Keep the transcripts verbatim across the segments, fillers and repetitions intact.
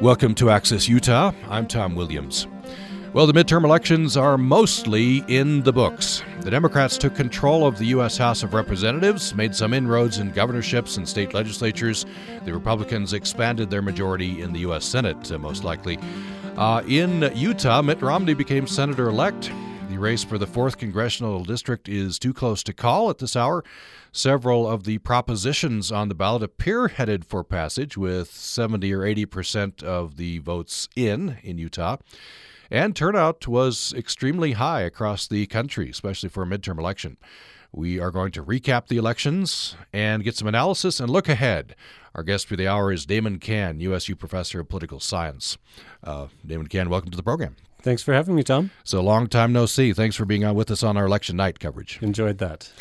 Welcome to Access Utah. I'm Tom Williams. Well, the midterm elections are mostly in the books. The Democrats took control of the U S House of Representatives, made some inroads in governorships and state legislatures. The Republicans expanded their majority in the U S Senate, uh, most likely. Uh, in Utah, Mitt Romney became senator-elect. The race for the fourth Congressional District is too close to call at this hour. Several of the propositions on the ballot appear headed for passage, with seventy or eighty percent of the votes in, in Utah. And turnout was extremely high across the country, especially for a midterm election. We are going to recap the elections and get some analysis and look ahead. Our guest for the hour is Damon Cann, U S U professor of political science. Uh, Damon Cann, welcome to the program. Thanks for having me, Tom. So long time no see. Thanks for being on with us on our election night coverage. Enjoyed that.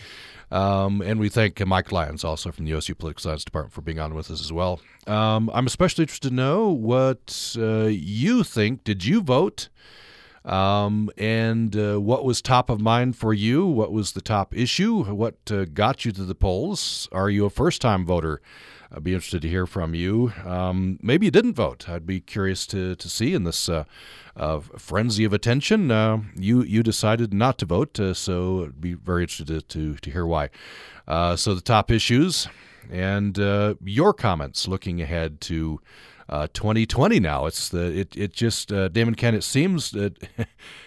Um, and we thank Mike Lyons, also from the U S U Political Science Department, for being on with us as well. Um, I'm especially interested to know what uh, you think. Did you vote? Um, and uh, what was top of mind for you? What was the top issue? What uh, got you to the polls? Are you a first-time voter? I'd be interested to hear from you. Um, maybe you didn't vote. I'd be curious to, to see in this uh, uh, frenzy of attention. Uh, you you decided not to vote, uh, so I'd be very interested to, to, to hear why. Uh, so the top issues and uh, your comments looking ahead to Uh, twenty twenty now. It's the it it just uh, Damon Cann, it seems that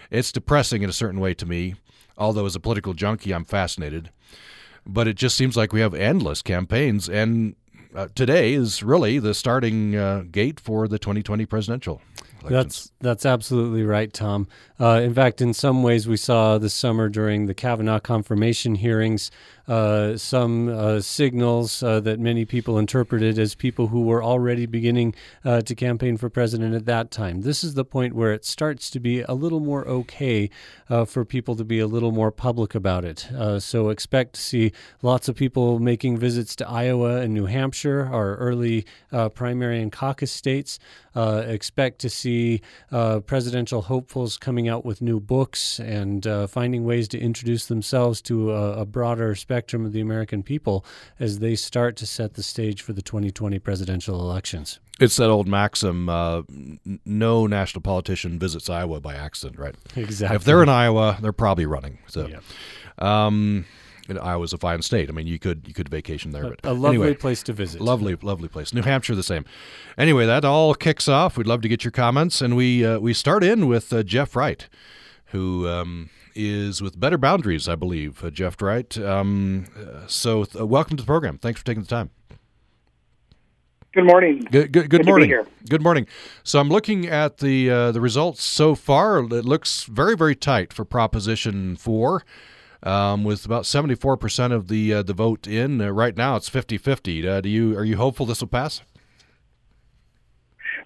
it's depressing in a certain way to me. Although as a political junkie, I'm fascinated. But it just seems like we have endless campaigns, and uh, today is really the starting uh, gate for the twenty twenty presidential elections. That's that's absolutely right, Tom. Uh, in fact, in some ways, we saw this summer during the Kavanaugh confirmation hearings Uh, some uh, signals uh, that many people interpreted as people who were already beginning uh, to campaign for president at that time. This is the point where it starts to be a little more okay uh, for people to be a little more public about it. Uh, so expect to see lots of people making visits to Iowa and New Hampshire, our early uh, primary and caucus states. Uh, expect to see uh, presidential hopefuls coming out with new books and uh, finding ways to introduce themselves to a, a broader space spectrum of the American people as they start to set the stage for the twenty twenty presidential elections. It's that old maxim, uh, no national politician visits Iowa by accident, right? Exactly. If they're in Iowa, they're probably running. So, yeah. um, and Iowa's a fine state. I mean, you could you could vacation there. But a lovely anyway, place to visit. Lovely, lovely place. New Hampshire, the same. Anyway, that all kicks off. We'd love to get your comments. And we, uh, we start in with uh, Jeff Wright, who um, is with Better Boundaries, I believe, uh, Jeff Wright. Um, uh, so th- uh, welcome to the program. Thanks for taking the time. Good morning. Good, good, good, good morning. To be here. Good morning. So I'm looking at the uh, the results so far. It looks very, very tight for Proposition four, um, with about seventy-four percent of the uh, the vote in. Uh, right now it's fifty-fifty. Uh, do you are you hopeful this will pass?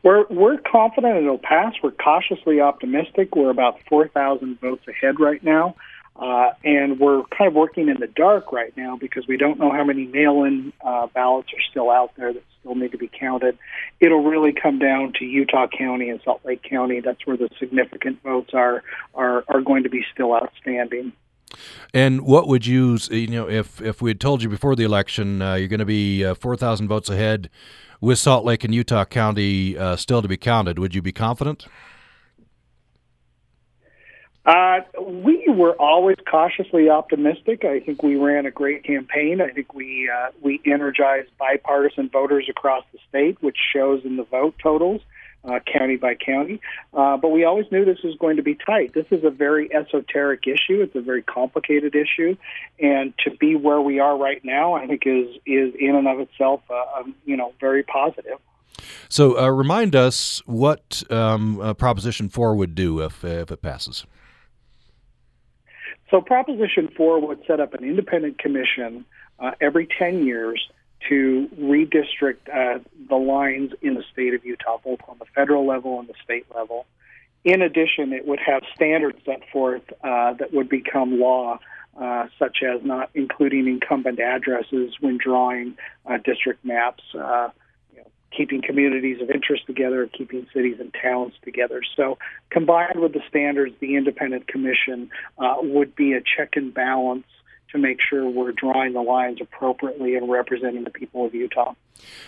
We're, we're confident it'll pass. We're cautiously optimistic. We're about four thousand votes ahead right now, uh, and we're kind of working in the dark right now because we don't know how many mail-in uh, ballots are still out there that still need to be counted. It'll really come down to Utah County and Salt Lake County. That's where the significant votes are are, are going to be still outstanding. And what would you, you know, if, if we had told you before the election uh, you're going to be uh, four thousand votes ahead, with Salt Lake and Utah County uh, still to be counted, would you be confident? Uh, we were always cautiously optimistic. I think we ran a great campaign. I think we uh, we energized bipartisan voters across the state, which shows in the vote totals, uh, county by county. Uh, but we always knew this was going to be tight. This is a very esoteric issue. It's a very complicated issue, and to be where we are right now, I think is is in and of itself, uh, you know, very positive. So, uh, remind us what um, uh, Proposition four would do if uh, if it passes. So Proposition four would set up an independent commission uh, every ten years to redistrict uh, the lines in the state of Utah, both on the federal level and the state level. In addition, it would have standards set forth uh, that would become law, uh, such as not including incumbent addresses when drawing uh, district maps, uh, you know, keeping communities of interest together, keeping cities and towns together. So combined with the standards, the independent commission uh, would be a check and balance to make sure we're drawing the lines appropriately and representing the people of Utah.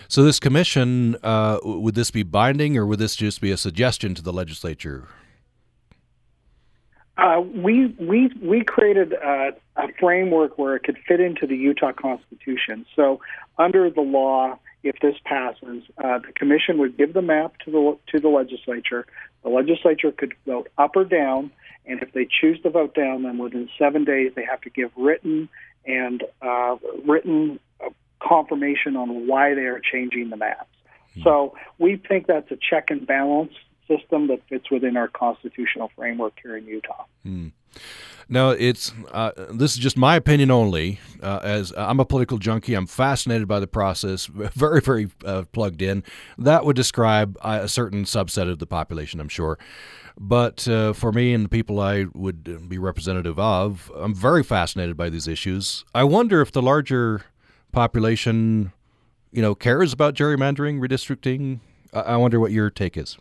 So this commission, uh, would this be binding, or would this just be a suggestion to the legislature? Uh, we we we created a, a framework where it could fit into the Utah Constitution. So under the law, if this passes, uh, the commission would give the map to the to the legislature. The legislature could vote up or down, and if they choose to vote down, then within seven days they have to give written and uh, written confirmation on why they are changing the maps. Mm-hmm. So we think that's a check and balance system that fits within our constitutional framework here in Utah. Mm. Now, it's uh, this is just my opinion only. Uh, as I'm a political junkie, I'm fascinated by the process, very, very uh, plugged in. That would describe uh, a certain subset of the population, I'm sure. But uh, for me and the people I would be representative of, I'm very fascinated by these issues. I wonder if the larger population, you know, cares about gerrymandering, redistricting. I, I wonder what your take is.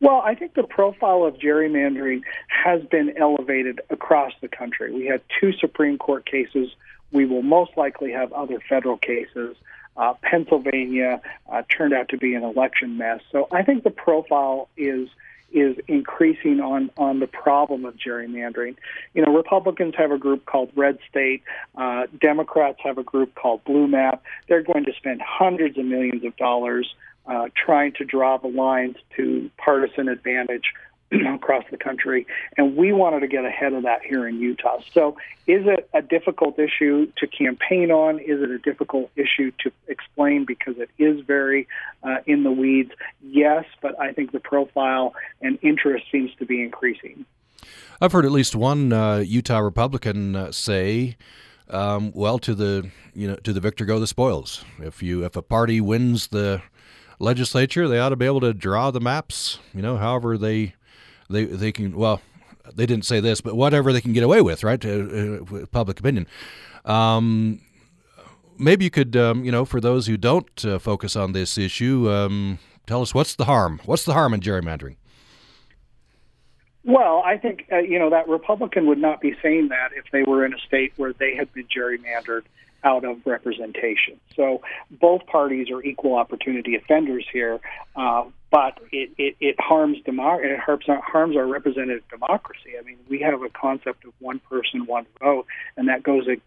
Well, I think the profile of gerrymandering has been elevated across the country. We had two Supreme Court cases. We will most likely have other federal cases. Uh, Pennsylvania uh, turned out to be an election mess. So I think the profile is is increasing on, on the problem of gerrymandering. You know, Republicans have a group called Red State. Uh, Democrats have a group called Blue Map. They're going to spend hundreds of millions of dollars Uh, trying to draw the lines to partisan advantage across the country, and we wanted to get ahead of that here in Utah. So is it a difficult issue to campaign on? Is it a difficult issue to explain because it is very uh, in the weeds? Yes, but I think the profile and interest seems to be increasing. I've heard at least one uh, Utah Republican uh, say, um, well, to the you know to the victor go the spoils. If you if a party wins the legislature, they ought to be able to draw the maps, you know, however they they they can. Well, they didn't say this, but whatever they can get away with, right? Uh, uh, public opinion. Um, maybe you could, um, you know, for those who don't uh, focus on this issue, um, tell us what's the harm? What's the harm in gerrymandering? Well, I think, uh, you know, that Republican would not be saying that if they were in a state where they had been gerrymandered out of representation. So both parties are equal opportunity offenders here, uh, but it, it, it harms democ- it harms, harms our representative democracy. I mean, we have a concept of one person, one vote, and that goes ag-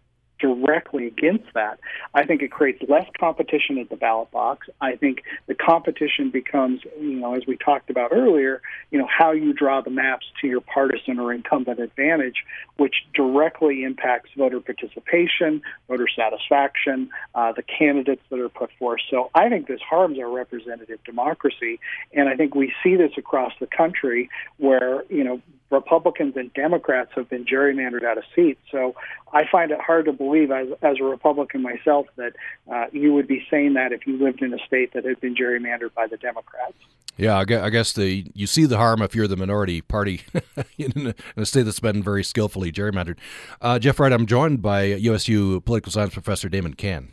directly against that. I think it creates less competition at the ballot box. I think the competition becomes, you know, as we talked about earlier, you know, how you draw the maps to your partisan or incumbent advantage, which directly impacts voter participation, voter satisfaction, uh, the candidates that are put forth. So I think this harms our representative democracy, and I think we see this across the country where, you know, Republicans and Democrats have been gerrymandered out of seats. So I find it hard to believe, as, as a Republican myself, that uh, you would be saying that if you lived in a state that had been gerrymandered by the Democrats. Yeah, I guess the you see the harm if you're the minority party in a state that's been very skillfully gerrymandered. Uh, Jeff Wright, I'm joined by U S U political science professor Damon Cann.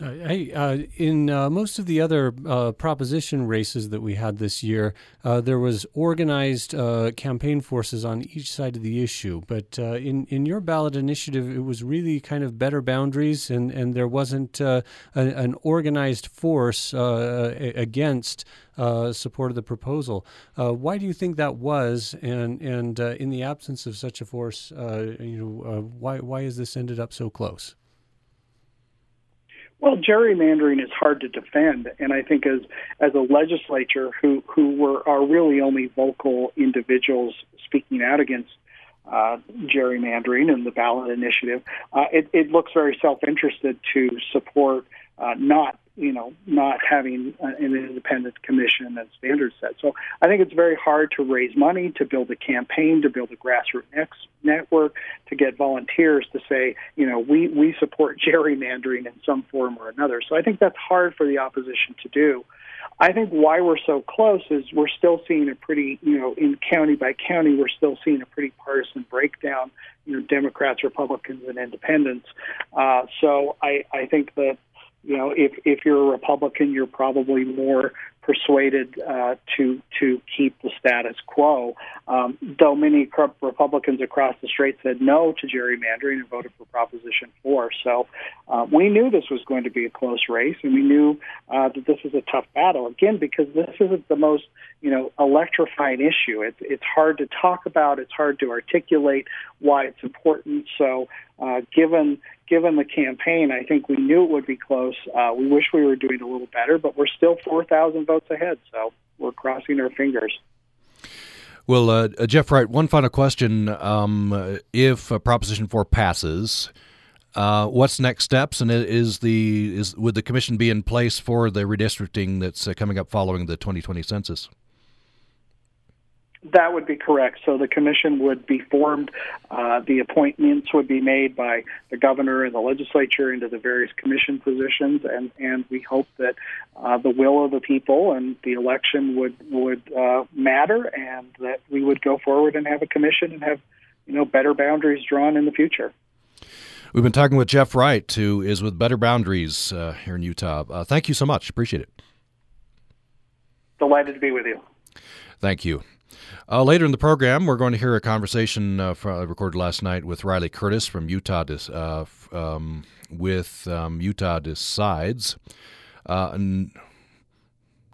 Uh, hey, uh, in uh, most of the other uh, proposition races that we had this year, uh, there was organized uh, campaign forces on each side of the issue. But uh, in, in your ballot initiative, it was really kind of Better Boundaries, and, and there wasn't uh, a, an organized force uh, against uh, support of the proposal. Uh, why do you think that was? And and uh, in the absence of such a force, uh, you know, uh, why why has this ended up so close? Well, gerrymandering is hard to defend, and I think as as a legislature who, who were are really only vocal individuals speaking out against uh, gerrymandering and the ballot initiative, uh, it, it looks very self-interested to support uh, not you know not having an independent commission and standards set. So I think it's very hard to raise money, to build a campaign, to build a grassroots next network, to get volunteers to say, you know, we, we support gerrymandering in some form or another. So I think that's hard for the opposition to do. I think why we're so close is we're still seeing a pretty, you know, in county by county, we're still seeing a pretty partisan breakdown, you know, Democrats, Republicans, and independents. Uh, so I, I think that, you know, if, if you're a Republican, you're probably more persuaded uh, to to keep the status quo. Um, though many Republicans across the state said no to gerrymandering and voted for Proposition four. So uh, we knew this was going to be a close race, and we knew uh, that this is a tough battle, again, because this isn't the most, you know, electrifying issue. It's, it's hard to talk about. It's hard to articulate why it's important. So uh, given Given the campaign, I think we knew it would be close. Uh, we wish we were doing a little better, but we're still four thousand votes ahead, so we're crossing our fingers. Well, uh, Jeff Wright, one final question. Um, if uh, Proposition four passes, uh, what's next steps, and is the is would the commission be in place for the redistricting that's uh, coming up following the twenty twenty census? That would be correct. So the commission would be formed. Uh, the appointments would be made by the governor and the legislature into the various commission positions, and, and we hope that uh, the will of the people and the election would would uh, matter, and that we would go forward and have a commission and have, you know, better boundaries drawn in the future. We've been talking with Jeff Wright, who is with Better Boundaries uh, here in Utah. Uh, thank you so much. Appreciate it. Delighted to be with you. Thank you. Uh, later in the program, we're going to hear a conversation uh, from, recorded last night with Riley Curtis from Utah uh, um, with um, Utah Decides. Uh, n-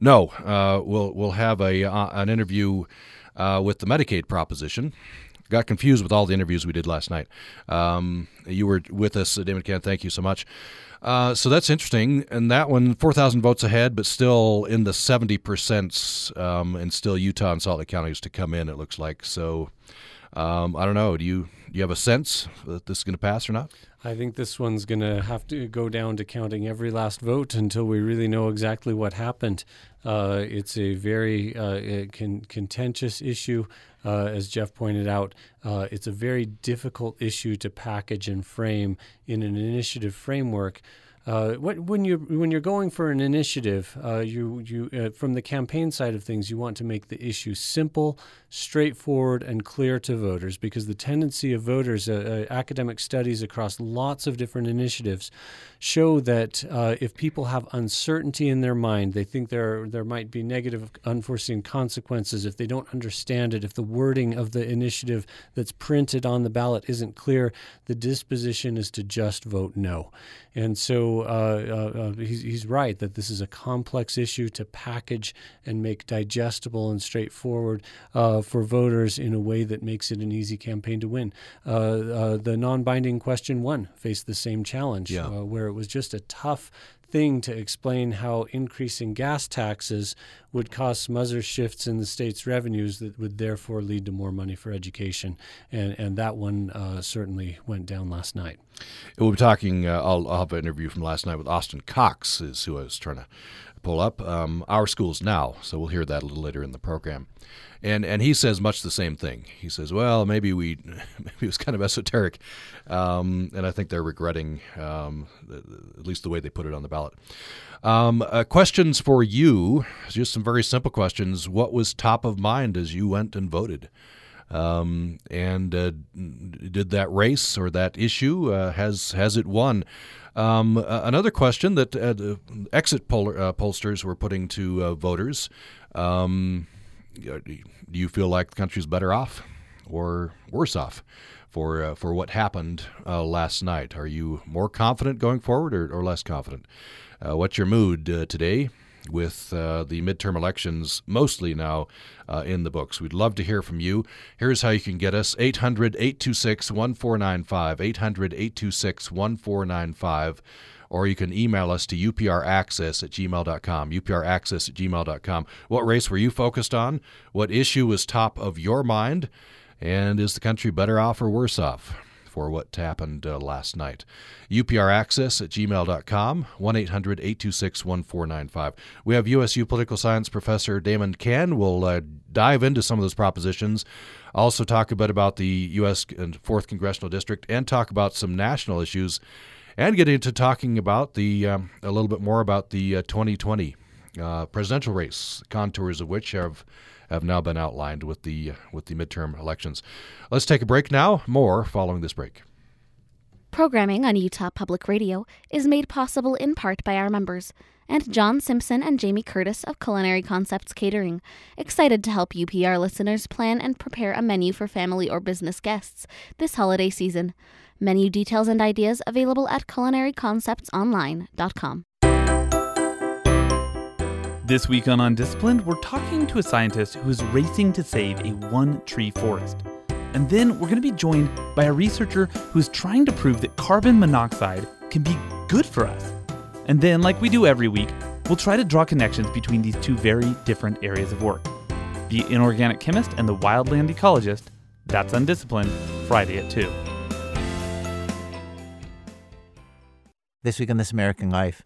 no, uh, we'll we'll have a uh, an interview uh, with the Medicaid proposition. Got confused with all the interviews we did last night. Um, you were with us, Damon Cann. Thank you so much. Uh, so that's interesting. And that one, four thousand votes ahead, but still in the seventy percent, um, and still Utah and Salt Lake counties to come in, it looks like. So um, I don't know. Do you do you have a sense that this is going to pass or not? I think this one's going to have to go down to counting every last vote until we really know exactly what happened. Uh, it's a very uh, con- contentious issue. Uh, as Jeff pointed out, uh, it's a very difficult issue to package and frame in an initiative framework. Uh, what, when you when you're going for an initiative, uh, you you uh, from the campaign side of things, you want to make the issue simple, straightforward, and clear to voters, because the tendency of voters, uh, uh, academic studies across lots of different initiatives, show that uh, if people have uncertainty in their mind, they think there there might be negative, unforeseen consequences if they don't understand it. If the wording of the initiative that's printed on the ballot isn't clear, the disposition is to just vote no, and so. Uh, uh, uh, he's, he's right that this is a complex issue to package and make digestible and straightforward uh, for voters in a way that makes it an easy campaign to win. Uh, uh, the non-binding question one faced the same challenge, yeah. uh, where it was just a tough thing to explain how increasing gas taxes would cause smother shifts in the state's revenues that would therefore lead to more money for education. And, and that one uh, certainly went down last night. We'll be talking, uh, I'll, I'll have an interview from last night with Austin Cox, is who I was trying to pull up. Um, Our Schools Now, so we'll hear that a little later in the program. And and he says much the same thing. He says, well, maybe we, maybe it was kind of esoteric, um, and I think they're regretting um, the, the, at least the way they put it on the ballot. Um, uh, questions for you, just some very simple questions. What was top of mind as you went and voted? Um, and uh, did that race or that issue, uh, has has it won? Um, uh, another question that uh, the exit poll- uh, pollsters were putting to uh, voters, um, do you feel like the country's better off or worse off for uh, for what happened uh, last night? Are you more confident going forward or, or less confident? Uh, what's your mood uh, today? With uh, the midterm elections mostly now uh, in the books. We'd love to hear from you. Here's how you can get us, eight hundred, eight two six, one four nine five, eight hundred, eight two six, one four nine five, or you can email us to upraccess at gmail dot com, upraccess at gmail dot com. What race were you focused on? What issue was top of your mind? And is the country better off or worse off for what happened uh, last night? upraccess at gmail dot com, one eight hundred, eight two six, one four nine five. We have U S U Political Science Professor Damon Cann. We'll uh, dive into some of those propositions, also talk a bit about the U S and fourth Congressional District, and talk about some national issues, and get into talking about the um, a little bit more about the uh, twenty twenty uh, presidential race, contours of which have have now been outlined with the with the midterm elections. Let's take a break now. More following this break. Programming on Utah Public Radio is made possible in part by our members, and John Simpson and Jamie Curtis of Culinary Concepts Catering, excited to help U P R listeners plan and prepare a menu for family or business guests this holiday season. Menu details and ideas available at culinary concepts online dot com. This week on Undisciplined, we're talking to a scientist who is racing to save a one-tree forest. And then we're going to be joined by a researcher who is trying to prove that carbon monoxide can be good for us. And then, like we do every week, we'll try to draw connections between these two very different areas of work. The inorganic chemist and the wildland ecologist. That's Undisciplined, Friday at two. This week on This American Life,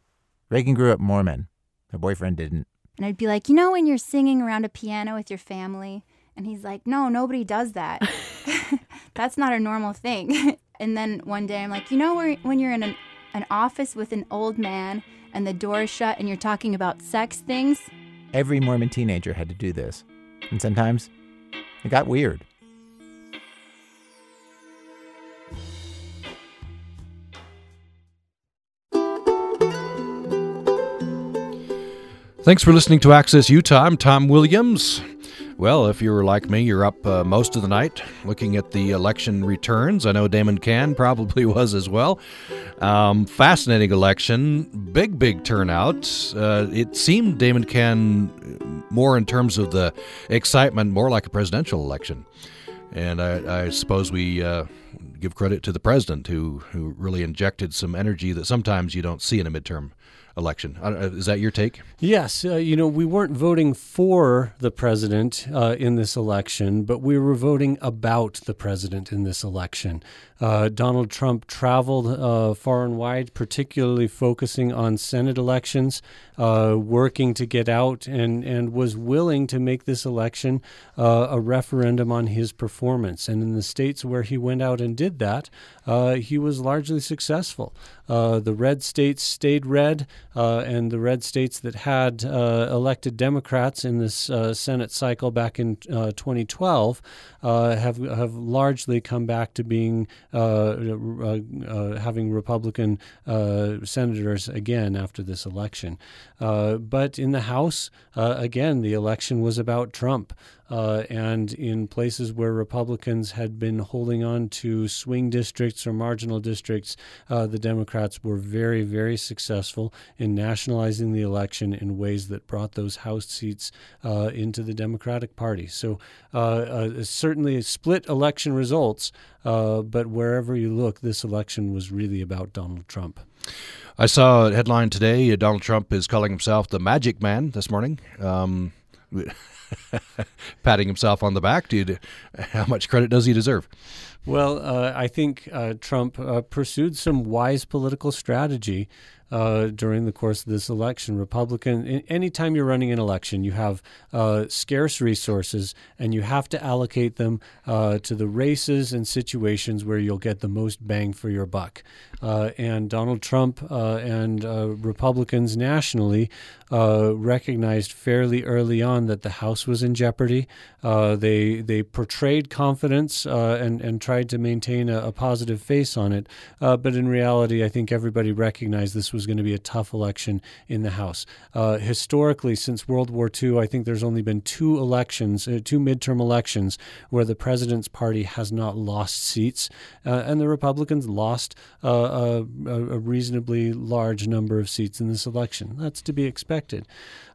Reagan grew up Mormon. Her boyfriend didn't. And I'd be like, you know when you're singing around a piano with your family? And he's like, no, nobody does that. That's not a normal thing. And then one day I'm like, you know when you're in an, an office with an old man and the door is shut and you're talking about sex things? Every Mormon teenager had to do this. And sometimes it got weird. Thanks for listening to Access Utah. I'm Tom Williams. Well, if you were like me, you're up uh, most of the night looking at the election returns. I know Damon Cann probably was as well. Um, fascinating election, big, big turnout. Uh, it seemed Damon Cann more in terms of the excitement, more like a presidential election. And I, I suppose we uh, give credit to the president who, who really injected some energy that sometimes you don't see in a midterm election. Is that your take? Yes. Uh, you know, we weren't voting for the president uh, in this election, but we were voting about the president in this election. Uh, Donald Trump traveled uh, far and wide, particularly focusing on Senate elections, uh, working to get out and, and was willing to make this election uh, a referendum on his performance. And in the states where he went out and did that, uh, he was largely successful. Uh, the red states stayed red, uh, and the red states that had uh, elected Democrats in this uh, Senate cycle back in uh, twenty twelve uh, have have largely come back to being Uh, uh, uh, having Republican uh, senators again after this election. Uh, but in the House, uh, again, the election was about Trump. Uh, and in places where Republicans had been holding on to swing districts or marginal districts, uh, the Democrats were very, very successful in nationalizing the election in ways that brought those House seats uh, into the Democratic Party. So uh, uh, certainly split election results, uh, but wherever you look, this election was really about Donald Trump. I saw a headline today. Donald Trump is calling himself the Magic Man this morning. Um patting himself on the back, dude. How much credit does he deserve? Well, uh, I think uh, Trump uh, pursued some wise political strategy Uh, during the course of this election. Republican, in, anytime you're running an election, you have uh, scarce resources and you have to allocate them uh, to the races and situations where you'll get the most bang for your buck. Uh, and Donald Trump uh, and uh, Republicans nationally uh, recognized fairly early on that the House was in jeopardy. Uh, they they portrayed confidence uh, and, and tried to maintain a, a positive face on it. Uh, but in reality, I think everybody recognized this was was going to be a tough election in the House. Uh, historically, since World War Two, I think there's only been two elections, uh, two midterm elections, where the president's party has not lost seats, uh, and the Republicans lost uh, a, a reasonably large number of seats in this election. That's to be expected.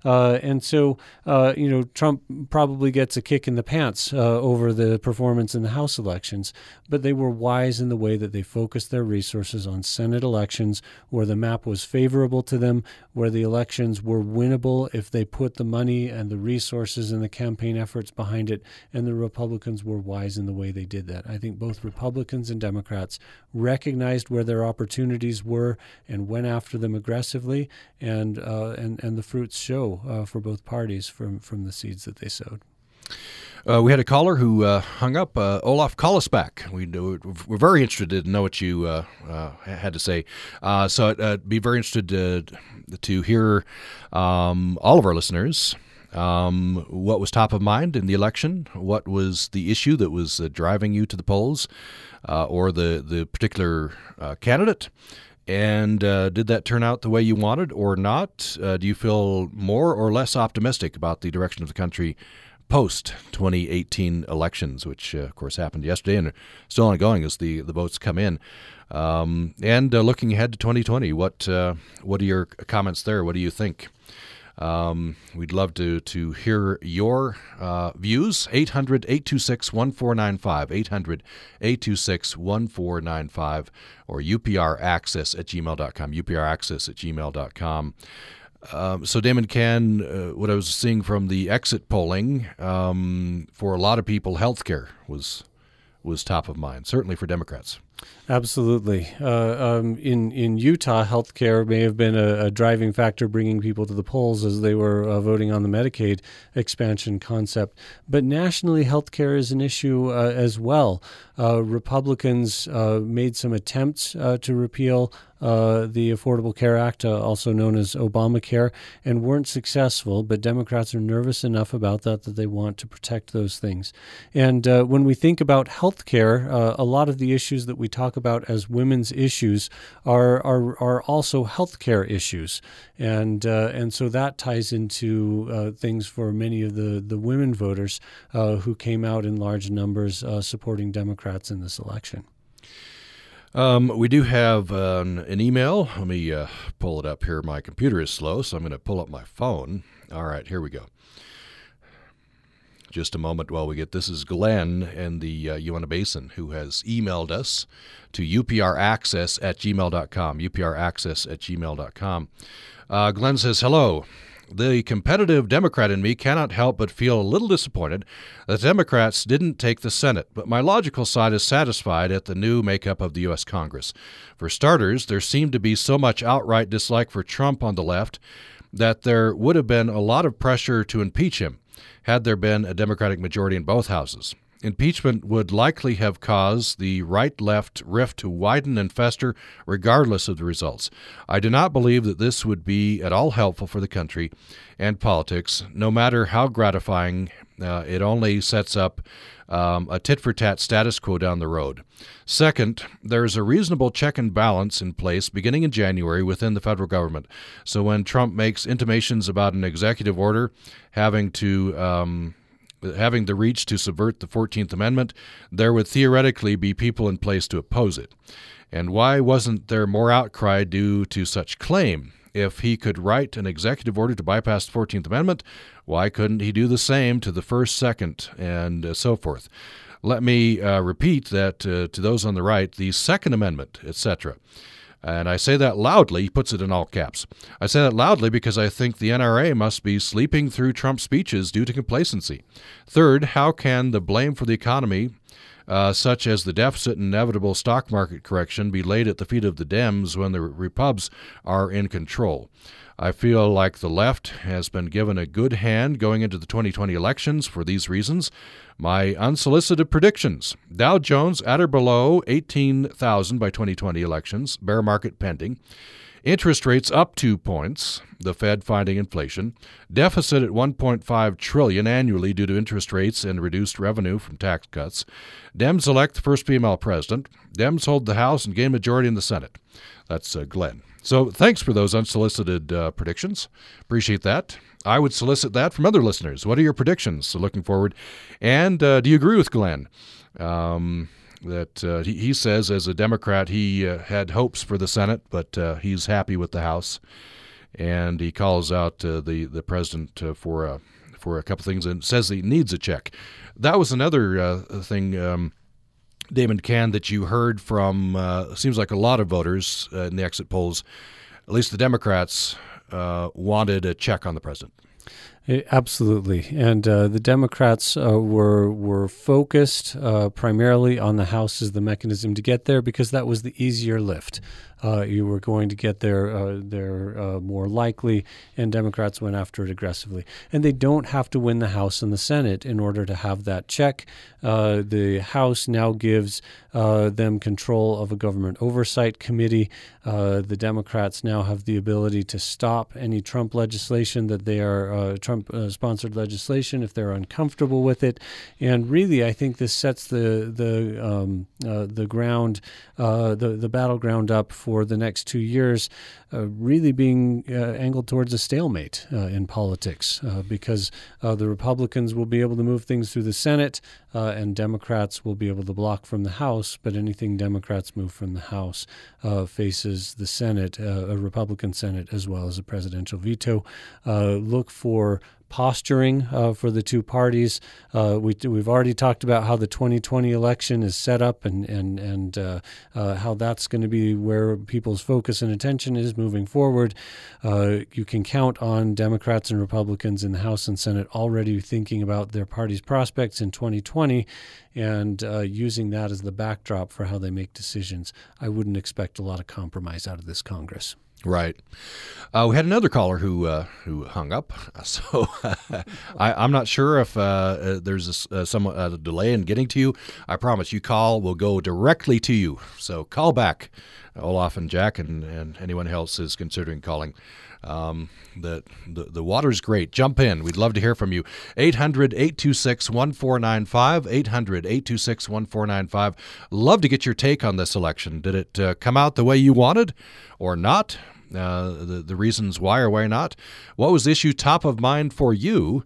Uh, and so, uh, you know, Trump probably gets a kick in the pants uh, over the performance in the House elections, but they were wise in the way that they focused their resources on Senate elections where the map was favorable to them, where the elections were winnable if they put the money and the resources and the campaign efforts behind it, and the Republicans were wise in the way they did that. I think both Republicans and Democrats recognized where their opportunities were and went after them aggressively, and uh, and, and the fruits show uh, for both parties from, from the seeds that they sowed. Uh, we had a caller who uh, hung up. Uh, Olaf, call us back. We do, we're very interested to know what you uh, uh, had to say. Uh, so I'd uh, be very interested to, to hear um, all of our listeners Um, what was top of mind in the election? What was the issue that was uh, driving you to the polls uh, or the, the particular uh, candidate? And uh, did that turn out the way you wanted or not? Uh, do you feel more or less optimistic about the direction of the country post twenty eighteen elections, which, uh, of course, happened yesterday and are still ongoing as the, the votes come in? Um, and uh, looking ahead to twenty twenty, what uh, what are your comments there? What do you think? Um, we'd love to, to hear your uh, views. eight hundred, eight two six, one four nine five, eight hundred, eight two six, one four nine five, or upraccess at gmail dot com, upraccess at gmail dot com. Um, so, Damon Cann, uh, what I was seeing from the exit polling, um, for a lot of people, healthcare was was top of mind, certainly for Democrats. Absolutely. Uh, um, in, in Utah, healthcare may have been a, a driving factor bringing people to the polls as they were uh, voting on the Medicaid expansion concept. But nationally, healthcare is an issue uh, as well. Uh, Republicans uh, made some attempts uh, to repeal uh, the Affordable Care Act, uh, also known as Obamacare, and weren't successful. But Democrats are nervous enough about that that they want to protect those things. And uh, when we think about healthcare, uh, a lot of the issues that we talk about as women's issues are are, are also healthcare issues, and uh, and so that ties into uh, things for many of the the women voters uh, who came out in large numbers uh, supporting Democrats in this election. Um, we do have um, an email. Let me uh, pull it up here. My computer is slow, so I'm going to pull up my phone. All right, here we go. Just a moment while we get this is Glenn in the uh, Uinta Basin, who has emailed us to upraccess at gmail dot com, upraccess at gmail dot com. Uh, Glenn says, hello. The competitive Democrat in me cannot help but feel a little disappointed that Democrats didn't take the Senate, but my logical side is satisfied at the new makeup of the U S Congress. For starters, there seemed to be so much outright dislike for Trump on the left that there would have been a lot of pressure to impeach him had there been a Democratic majority in both houses. Impeachment would likely have caused the right-left rift to widen and fester regardless of the results. I do not believe that this would be at all helpful for the country and politics, no matter how gratifying. Uh, it only sets up um, a tit-for-tat status quo down the road. Second, there is a reasonable check and balance in place beginning in January within the federal government. So when Trump makes intimations about an executive order having to... Um, having the reach to subvert the fourteenth Amendment, there would theoretically be people in place to oppose it. And why wasn't there more outcry due to such claim? If he could write an executive order to bypass the fourteenth Amendment, why couldn't he do the same to the First, Second, and uh, so forth? Let me uh, repeat that uh, to those on the right, the Second Amendment, et cetera. And I say that loudly, he puts it in all caps. I say that loudly because I think the N R A must be sleeping through Trump's speeches due to complacency. Third, how can the blame for the economy, uh, such as the deficit and inevitable stock market correction, be laid at the feet of the Dems when the Repubs are in control? I feel like the left has been given a good hand going into the twenty twenty elections for these reasons. My unsolicited predictions: Dow Jones at or below eighteen thousand by twenty twenty elections, bear market pending. Interest rates up two points, the Fed finding inflation. Deficit at one point five trillion dollars annually due to interest rates and reduced revenue from tax cuts. Dems elect the first female president. Dems hold the House and gain majority in the Senate. That's uh, Glenn. So thanks for those unsolicited uh, predictions. Appreciate that. I would solicit that from other listeners. What are your predictions? So looking forward. And uh, do you agree with Glenn? Um, that uh, he, he says as a Democrat he uh, had hopes for the Senate, but uh, he's happy with the House. And he calls out uh, the, the president uh, for, a, for a couple things and says he needs a check. That was another uh, thing, um, Damon Cann, that you heard from, uh, seems like a lot of voters uh, in the exit polls, at least the Democrats, uh, wanted a check on the president. Absolutely. And uh, the Democrats uh, were were focused uh, primarily on the House as the mechanism to get there because that was the easier lift. Uh, you were going to get there, uh, there uh, more likely, and Democrats went after it aggressively. And they don't have to win the House and the Senate in order to have that check. Uh, the House now gives uh, them control of a government oversight committee. Uh, the Democrats now have the ability to stop any Trump legislation that they are uh, Trump Trump-sponsored uh, legislation if they're uncomfortable with it. And really, I think this sets the the um, uh, the ground, uh, the the battleground up for the next two years, uh, really being uh, angled towards a stalemate uh, in politics, uh, because uh, the Republicans will be able to move things through the Senate, uh, and Democrats will be able to block from the House. But anything Democrats move from the House uh, faces the Senate, uh, a Republican Senate, as well as a presidential veto. Uh, look for posturing uh, for the two parties. Uh, we, we've already talked about how the twenty twenty election is set up and, and, and uh, uh, how that's going to be where people's focus and attention is moving forward. Uh, you can count on Democrats and Republicans in the House and Senate already thinking about their party's prospects in twenty twenty and uh, using that as the backdrop for how they make decisions. I wouldn't expect a lot of compromise out of this Congress. Right. Uh, we had another caller who uh, who hung up, so I, I'm not sure if uh, uh, there's a, uh, some uh, delay in getting to you. I promise you call, we'll go directly to you. So call back, Olaf and Jack, and, and anyone else is considering calling. Um, the, the the water's great. Jump in. We'd love to hear from you. eight hundred, eight two six, one four nine five, eight hundred, eight two six, one four nine five. Love to get your take on this election. Did it uh, come out the way you wanted or not? Uh, the, the reasons why or why not? What was the issue top of mind for you?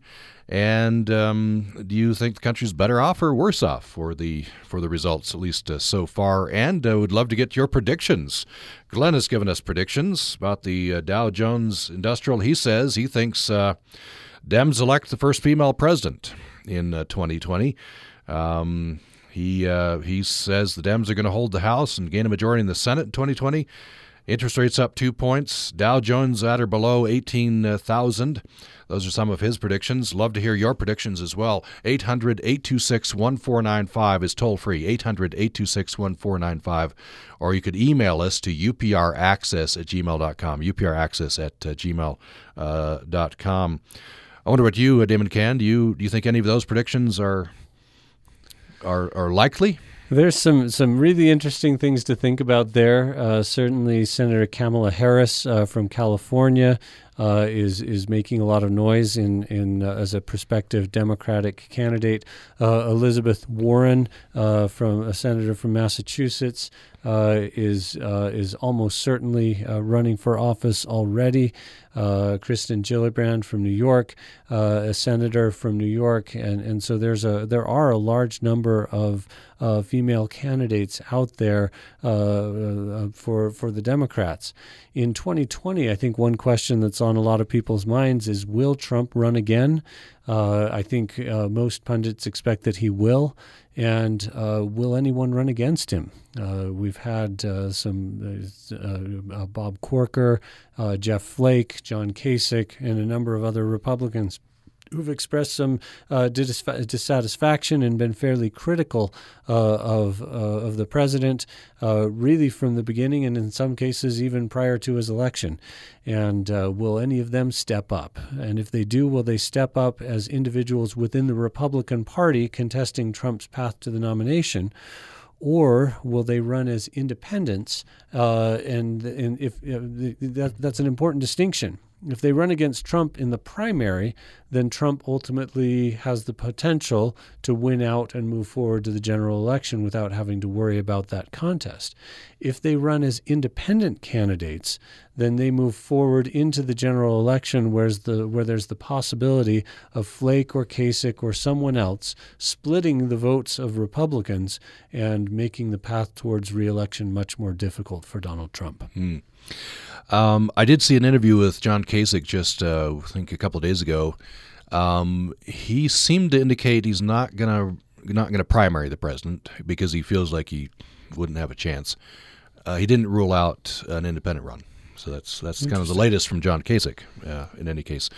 And um, do you think the country's better off or worse off for the for the results, at least uh, so far? And I uh, would love to get your predictions. Glenn has given us predictions about the uh, Dow Jones Industrial. He says he thinks uh, Dems elect the first female president in uh, twenty twenty. Um, he, uh, he says the Dems are going to hold the House and gain a majority in the Senate in twenty twenty. Interest rates up two points. Dow Jones at or below eighteen thousand. Those are some of his predictions. Love to hear your predictions as well. eight hundred, eight two six, one four nine five is toll-free, eight hundred, eight two six, one four nine five. Or you could email us to upraccess at gmail dot com, upraccess at gmail dot com. I wonder what you, Damon Cann, do you, do you think any of those predictions are are, are likely? There's some, some really interesting things to think about there. Uh, certainly, Senator Kamala Harris uh, from California uh, is is making a lot of noise in in uh, as a prospective Democratic candidate. Uh, Elizabeth Warren, uh, from a senator from Massachusetts, uh, is uh, is almost certainly uh, running for office already. Uh, Kristen Gillibrand from New York, uh, a senator from New York, and and so there's a there are a large number of Uh, female candidates out there uh, uh, for for the Democrats. In twenty twenty, I think one question that's on a lot of people's minds is, will Trump run again? Uh, I think uh, most pundits expect that he will. And uh, will anyone run against him? Uh, we've had uh, some uh, uh, Bob Corker, uh, Jeff Flake, John Kasich, and a number of other Republicans who've expressed some uh, dissatisfaction and been fairly critical uh, of uh, of the president, uh, really from the beginning, and in some cases even prior to his election. And uh, will any of them step up? And if they do, will they step up as individuals within the Republican Party contesting Trump's path to the nomination? Or will they run as independents? Uh, and and if uh, that, that's an important distinction. If they run against Trump in the primary, then Trump ultimately has the potential to win out and move forward to the general election without having to worry about that contest. If they run as independent candidates, then they move forward into the general election where's the, where there's the possibility of Flake or Kasich or someone else splitting the votes of Republicans and making the path towards re-election much more difficult for Donald Trump. Mm. Um, I did see an interview with John Kasich just, uh, I think, a couple of days ago. Um, he seemed to indicate he's not gonna not gonna primary the president because he feels like he wouldn't have a chance. Uh, he didn't rule out an independent run, so that's that's kind of the latest from John Kasich. Uh, in any case,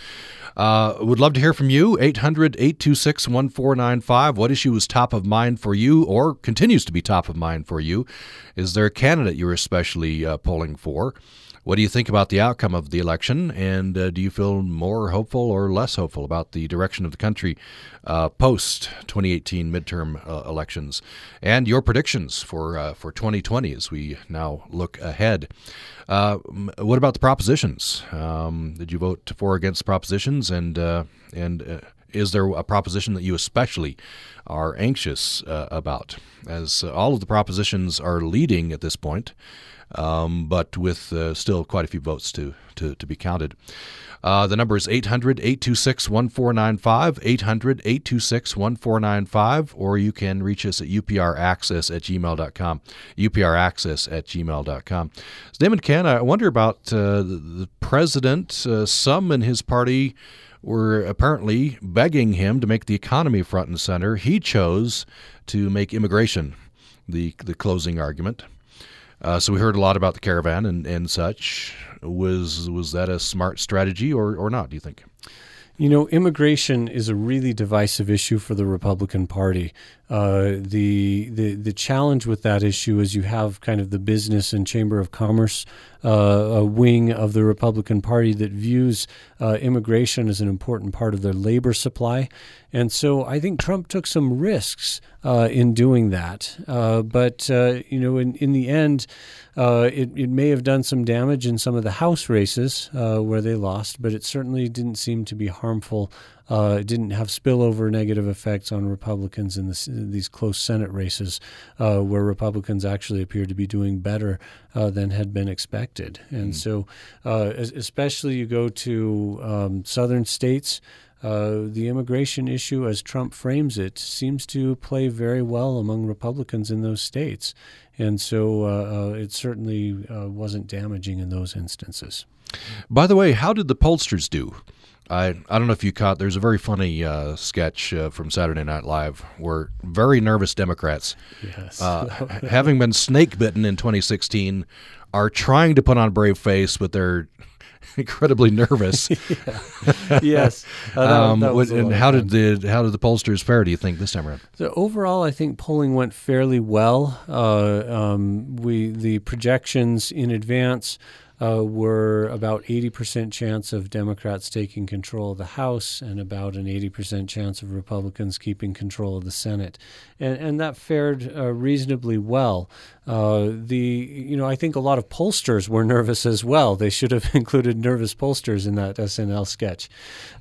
uh, would love to hear from you. eight hundred, eight two six, one four nine five. What issue was top of mind for you, or continues to be top of mind for you? Is there a candidate you're especially uh, polling for? What do you think about the outcome of the election, and uh, do you feel more hopeful or less hopeful about the direction of the country uh, post twenty eighteen midterm uh, elections, and your predictions for uh, for twenty twenty as we now look ahead? Uh, what about the propositions? Um, did you vote for or against propositions, and uh, and uh, is there a proposition that you especially are anxious uh, about? As uh, all of the propositions are leading at this point, Um, but with uh, still quite a few votes to, to, to be counted. Uh, the number is eight hundred, eight two six, one four nine five, eight hundred, eight two six, one four nine five, or you can reach us at upraccess at gmail dot com, upraccess at gmail dot com. So Damon Cann, I wonder about uh, the president. Uh, some in his party were apparently begging him to make the economy front and center. He chose to make immigration the the closing argument. Uh, so we heard a lot about the caravan and, and such. Was was that a smart strategy or, or not, do you think? You know, immigration is a really divisive issue for the Republican Party. Uh, the, the the challenge with that issue is you have kind of the business and Chamber of Commerce uh, a wing of the Republican Party that views uh, immigration as an important part of their labor supply. And so I think Trump took some risks uh, in doing that. Uh, but, uh, you know, in, in the end, uh, it, it may have done some damage in some of the House races uh, where they lost, but it certainly didn't seem to be harmful. Uh, it didn't have spillover negative effects on Republicans in this, these close Senate races uh, where Republicans actually appear to be doing better uh, than had been expected. And mm. so uh, especially you go to um, southern states, Uh, the immigration issue, as Trump frames it, seems to play very well among Republicans in those states. And so uh, uh, it certainly uh, wasn't damaging in those instances. By the way, how did the pollsters do? I, I don't know if you caught, there's a very funny uh, sketch uh, from Saturday Night Live where very nervous Democrats, yes. uh, having been snake-bitten in twenty sixteen, are trying to put on a brave face, but they're incredibly nervous. yeah. Yes. Uh, that, um, that was and how did the how did the pollsters fare, do you think, this time around? So overall, I think polling went fairly well. Uh, um, we the projections in advance uh, were about eighty percent chance of Democrats taking control of the House and about an eighty percent chance of Republicans keeping control of the Senate, and and that fared uh, reasonably well. Uh, the you know I think a lot of pollsters were nervous as well. They should have included nervous pollsters in that S N L sketch.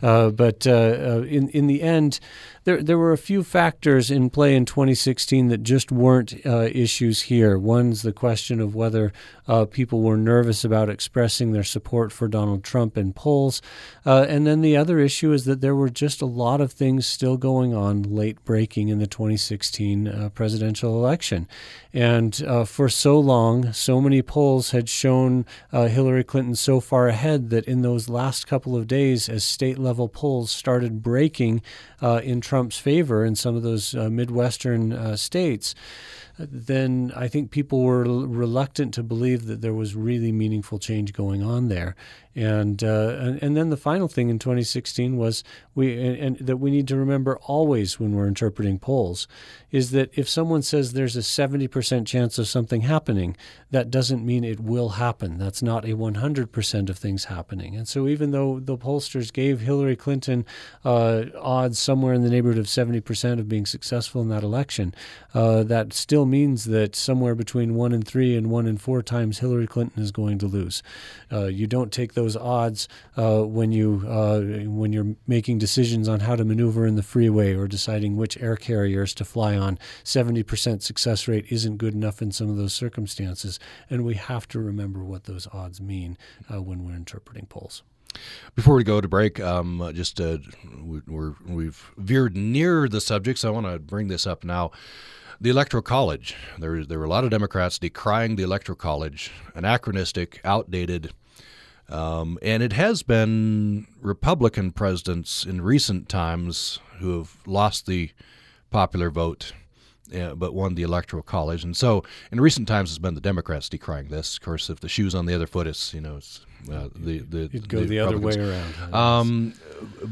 Uh, but uh, uh, in in the end, there there were a few factors in play in twenty sixteen that just weren't uh, issues here. One's the question of whether uh, people were nervous about expressing their support for Donald Trump in polls, uh, and then the other issue is that there were just a lot of things still going on, late breaking in the twenty sixteen uh, presidential election, and. Uh, Uh, for so long, so many polls had shown uh, Hillary Clinton so far ahead that in those last couple of days, as state-level polls started breaking uh, in Trump's favor in some of those uh, Midwestern uh, states, then I think people were reluctant to believe that there was really meaningful change going on there. And uh, and, and then the final thing in twenty sixteen was we and, and that we need to remember always when we're interpreting polls is that if someone says there's a seventy percent chance of something happening, that doesn't mean it will happen. That's not a one hundred percent of things happening. And so even though the pollsters gave Hillary Clinton uh, odds somewhere in the neighborhood of seventy percent of being successful in that election, uh, that still means that somewhere between one in three and one in four times Hillary Clinton is going to lose. Uh, you don't take those odds uh, when you uh, when you're making decisions on how to maneuver in the freeway or deciding which air carriers to fly on. seventy percent success rate isn't good enough in some of those circumstances, and we have to remember what those odds mean uh, when we're interpreting polls. Before we go to break, um, just uh, we're, we've veered near the subject, so I want to bring this up now. The Electoral College. There, there were a lot of Democrats decrying the Electoral College, anachronistic, outdated, um, and it has been Republican presidents in recent times who have lost the popular vote uh, but won the Electoral College. And so in recent times it's been the Democrats decrying this. Of course, if the shoe's on the other foot, it's, you know, it's Uh, the, the, It'd go the, the other way around. Um,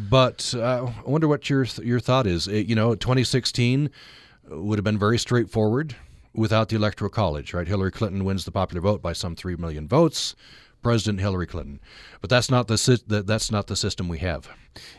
but uh, I wonder what your th- your thought is. It, you know, twenty sixteen would have been very straightforward without the Electoral College, right? Hillary Clinton wins the popular vote by some three million votes. President Hillary Clinton. But that's not the that's not the system we have.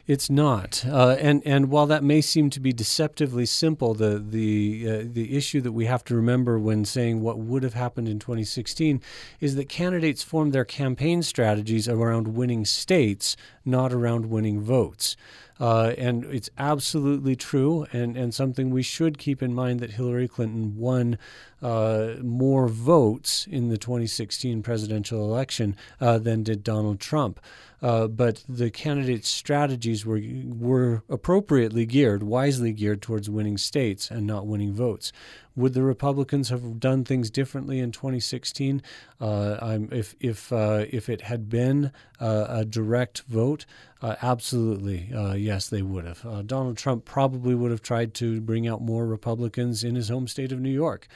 It's not. Uh, and and while that may seem to be deceptively simple, the the uh, the issue that we have to remember when saying what would have happened in twenty sixteen is that candidates formed their campaign strategies around winning states, not around winning votes. Uh, and it's absolutely true, and, and something we should keep in mind, that Hillary Clinton won uh, more votes in the twenty sixteen presidential election uh, than did Donald Trump. Uh, but the candidates' strategies were were appropriately geared, wisely geared towards winning states and not winning votes. Would the Republicans have done things differently in twenty sixteen uh, I'm, if if uh, if it had been uh, a direct vote? Uh, absolutely, uh, yes, they would have. Uh, Donald Trump probably would have tried to bring out more Republicans in his home state of New York,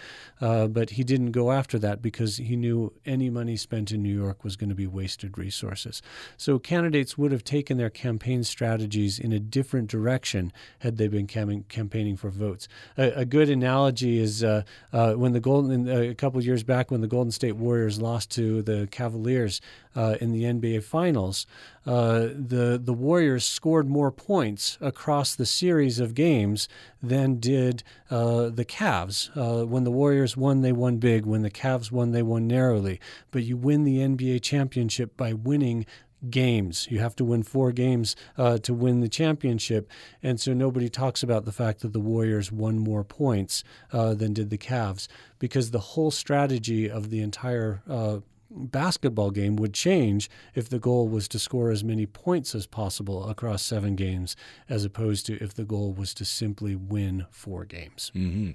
uh, but he didn't go after that because he knew any money spent in New York was going to be wasted resources. So candidates would have taken their campaign strategies in a different direction had they been cam- campaigning for votes. A, a good analogy is Is uh, uh, when the Golden uh, a couple of years back when the Golden State Warriors lost to the Cavaliers uh, in the N B A Finals, uh, the the Warriors scored more points across the series of games than did uh, the Cavs. Uh, when the Warriors won, they won big. When the Cavs won, they won narrowly. But you win the N B A championship by winning games. You have to win four games uh, to win the championship, and so nobody talks about the fact that the Warriors won more points uh, than did the Cavs, because the whole strategy of the entire uh, basketball game would change if the goal was to score as many points as possible across seven games, as opposed to if the goal was to simply win four games. Mm-hmm.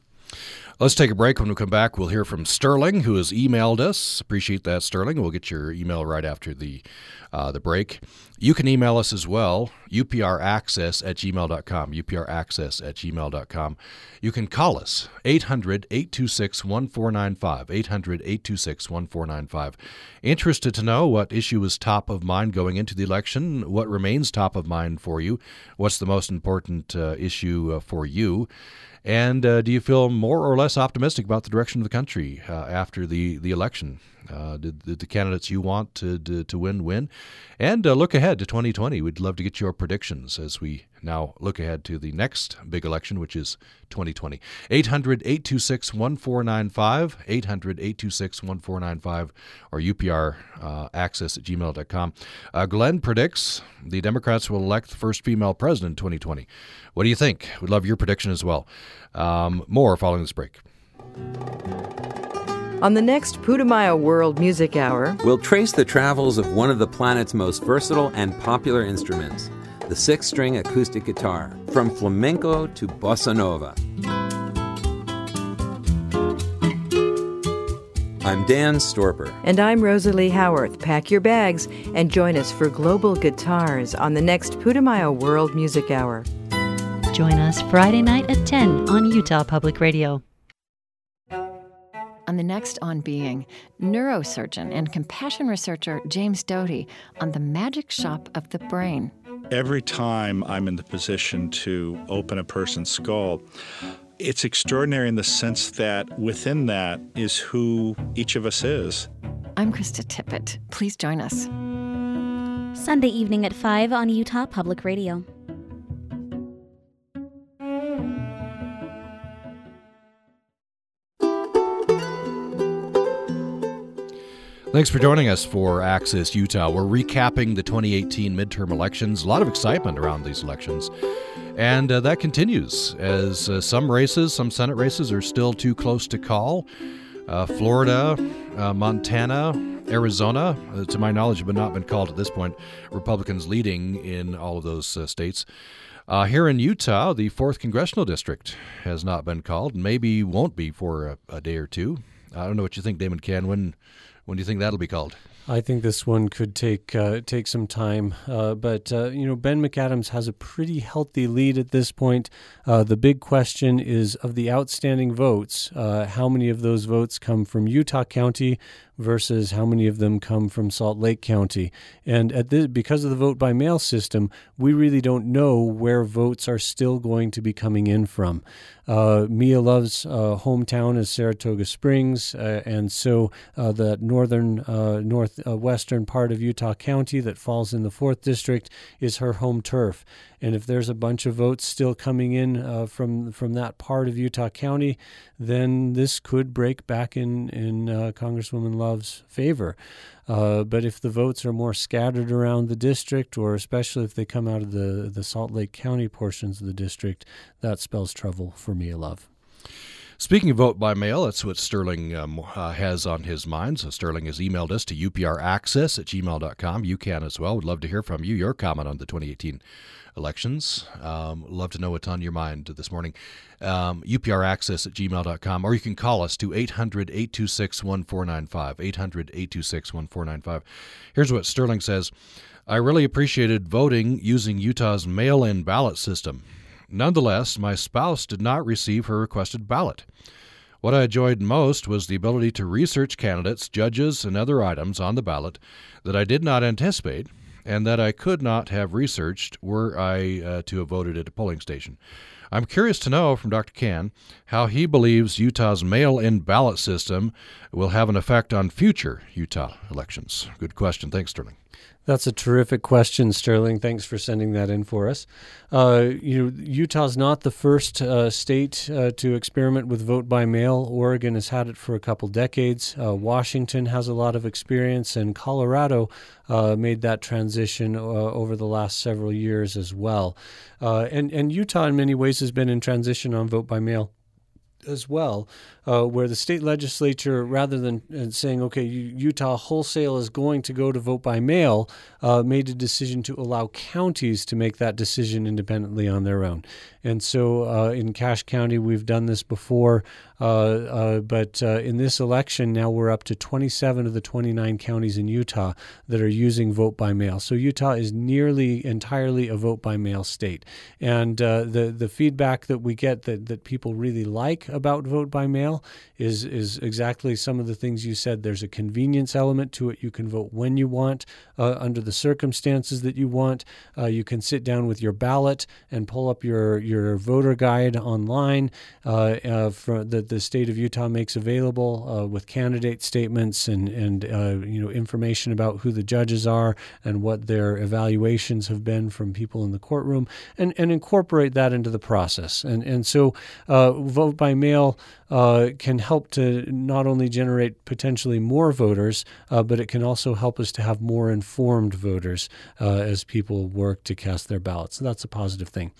Let's take a break. When we come back, we'll hear from Sterling, who has emailed us. Appreciate that, Sterling. We'll get your email right after the uh, the break. You can email us as well, upraccess at gmail dot com, upraccess at gmail dot com. You can call us, eight hundred, eight two six, one four nine five, eight hundred, eight two six, one four nine five. Interested to know what issue is top of mind going into the election, what remains top of mind for you, what's the most important uh, issue uh, for you, and uh, do you feel more or less optimistic about the direction of the country uh, after the, the election? Uh, did, did the candidates you want to to, to win win? And uh, look ahead to twenty twenty. We'd love to get your predictions as we now look ahead to the next big election, which is twenty twenty. eight hundred, eight two six, one four nine five, eight hundred, eight two six, one four nine five, or upraccess at gmail dot com. Uh, Glenn predicts the Democrats will elect the first female president in twenty twenty. What do you think? We'd love your prediction as well. Um, more following this break. On the next Putumayo World Music Hour, we'll trace the travels of one of the planet's most versatile and popular instruments, the six-string acoustic guitar, from flamenco to bossa nova. I'm Dan Storper. And I'm Rosalie Howarth. Pack your bags and join us for Global Guitars on the next Putumayo World Music Hour. Join us Friday night at ten on Utah Public Radio. On the next On Being, neurosurgeon and compassion researcher James Doty on the magic shop of the brain. Every time I'm in the position to open a person's skull, it's extraordinary in the sense that within that is who each of us is. I'm Krista Tippett. Please join us. Sunday evening at five on Utah Public Radio. Thanks for joining us for Access Utah. We're recapping the twenty eighteen midterm elections. A lot of excitement around these elections. And uh, that continues as uh, some races, some Senate races, are still too close to call. Uh, Florida, uh, Montana, Arizona, uh, to my knowledge, have been not been called at this point. Republicans leading in all of those uh, states. Uh, here in Utah, the fourth Congressional District has not been called, and maybe won't be for a, a day or two. I don't know what you think, Damon Cann. When When do you think that'll be called? I think this one could take uh, take some time. Uh, but, uh, you know, Ben McAdams has a pretty healthy lead at this point. Uh, the big question is, of the outstanding votes, uh, how many of those votes come from Utah County versus how many of them come from Salt Lake County. And at this, because of the vote by mail system, we really don't know where votes are still going to be coming in from. Uh, Mia Love's uh, hometown is Saratoga Springs, uh, and so uh, the northern, uh, northwestern part of Utah County that falls in the fourth District is her home turf. And if there's a bunch of votes still coming in uh, from from that part of Utah County, then this could break back in, in uh, Congresswoman Love's favor. Uh, but if the votes are more scattered around the district, or especially if they come out of the, the Salt Lake County portions of the district, that spells trouble for Mia Love. Speaking of vote by mail, that's what Sterling um, uh, has on his mind. So Sterling has emailed us to U P R access at gmail dot com. You can as well. We'd love to hear from you, your comment on the twenty eighteen elections. Um, love to know what's on your mind this morning. Um, U P R access at gmail dot com, or you can call us to eight hundred, eight two six, one four nine five, eight hundred, eight two six, one four nine five. Here's what Sterling says. I really appreciated voting using Utah's mail-in ballot system. Nonetheless, my spouse did not receive her requested ballot. What I enjoyed most was the ability to research candidates, judges, and other items on the ballot that I did not anticipate and that I could not have researched were I uh, to have voted at a polling station. I'm curious to know from Doctor Cann how he believes Utah's mail-in ballot system will have an effect on future Utah elections. Good question. Thanks, Sterling. That's a terrific question, Sterling. Thanks for sending that in for us. Uh, you know, Utah's not the first uh, state uh, to experiment with vote by mail. Oregon has had it for a couple decades. Uh, Washington has a lot of experience, and Colorado uh, made that transition uh, over the last several years as well. Uh, and, and Utah, in many ways, has been in transition on vote by mail as well, uh, where the state legislature, rather than uh, saying, okay, Utah wholesale is going to go to vote by mail, uh, made a decision to allow counties to make that decision independently on their own. And so uh, in Cache County, we've done this before, uh, uh, but uh, in this election, now we're up to twenty-seven of the twenty-nine counties in Utah that are using vote by mail. So Utah is nearly entirely a vote by mail state. And uh, the, the feedback that we get that, that people really like about vote by mail is is exactly some of the things you said. There's a convenience element to it. You can vote when you want, uh, under the circumstances that you want. Uh, you can sit down with your ballot and pull up your, your voter guide online uh, uh, for, that the state of Utah makes available uh, with candidate statements and, and uh, you know, information about who the judges are and what their evaluations have been from people in the courtroom, and, and incorporate that into the process. And, and so uh, vote by mail uh, can help to not only generate potentially more voters, uh, but it can also help us to have more informed voters uh, as people work to cast their ballots. So that's a positive thing.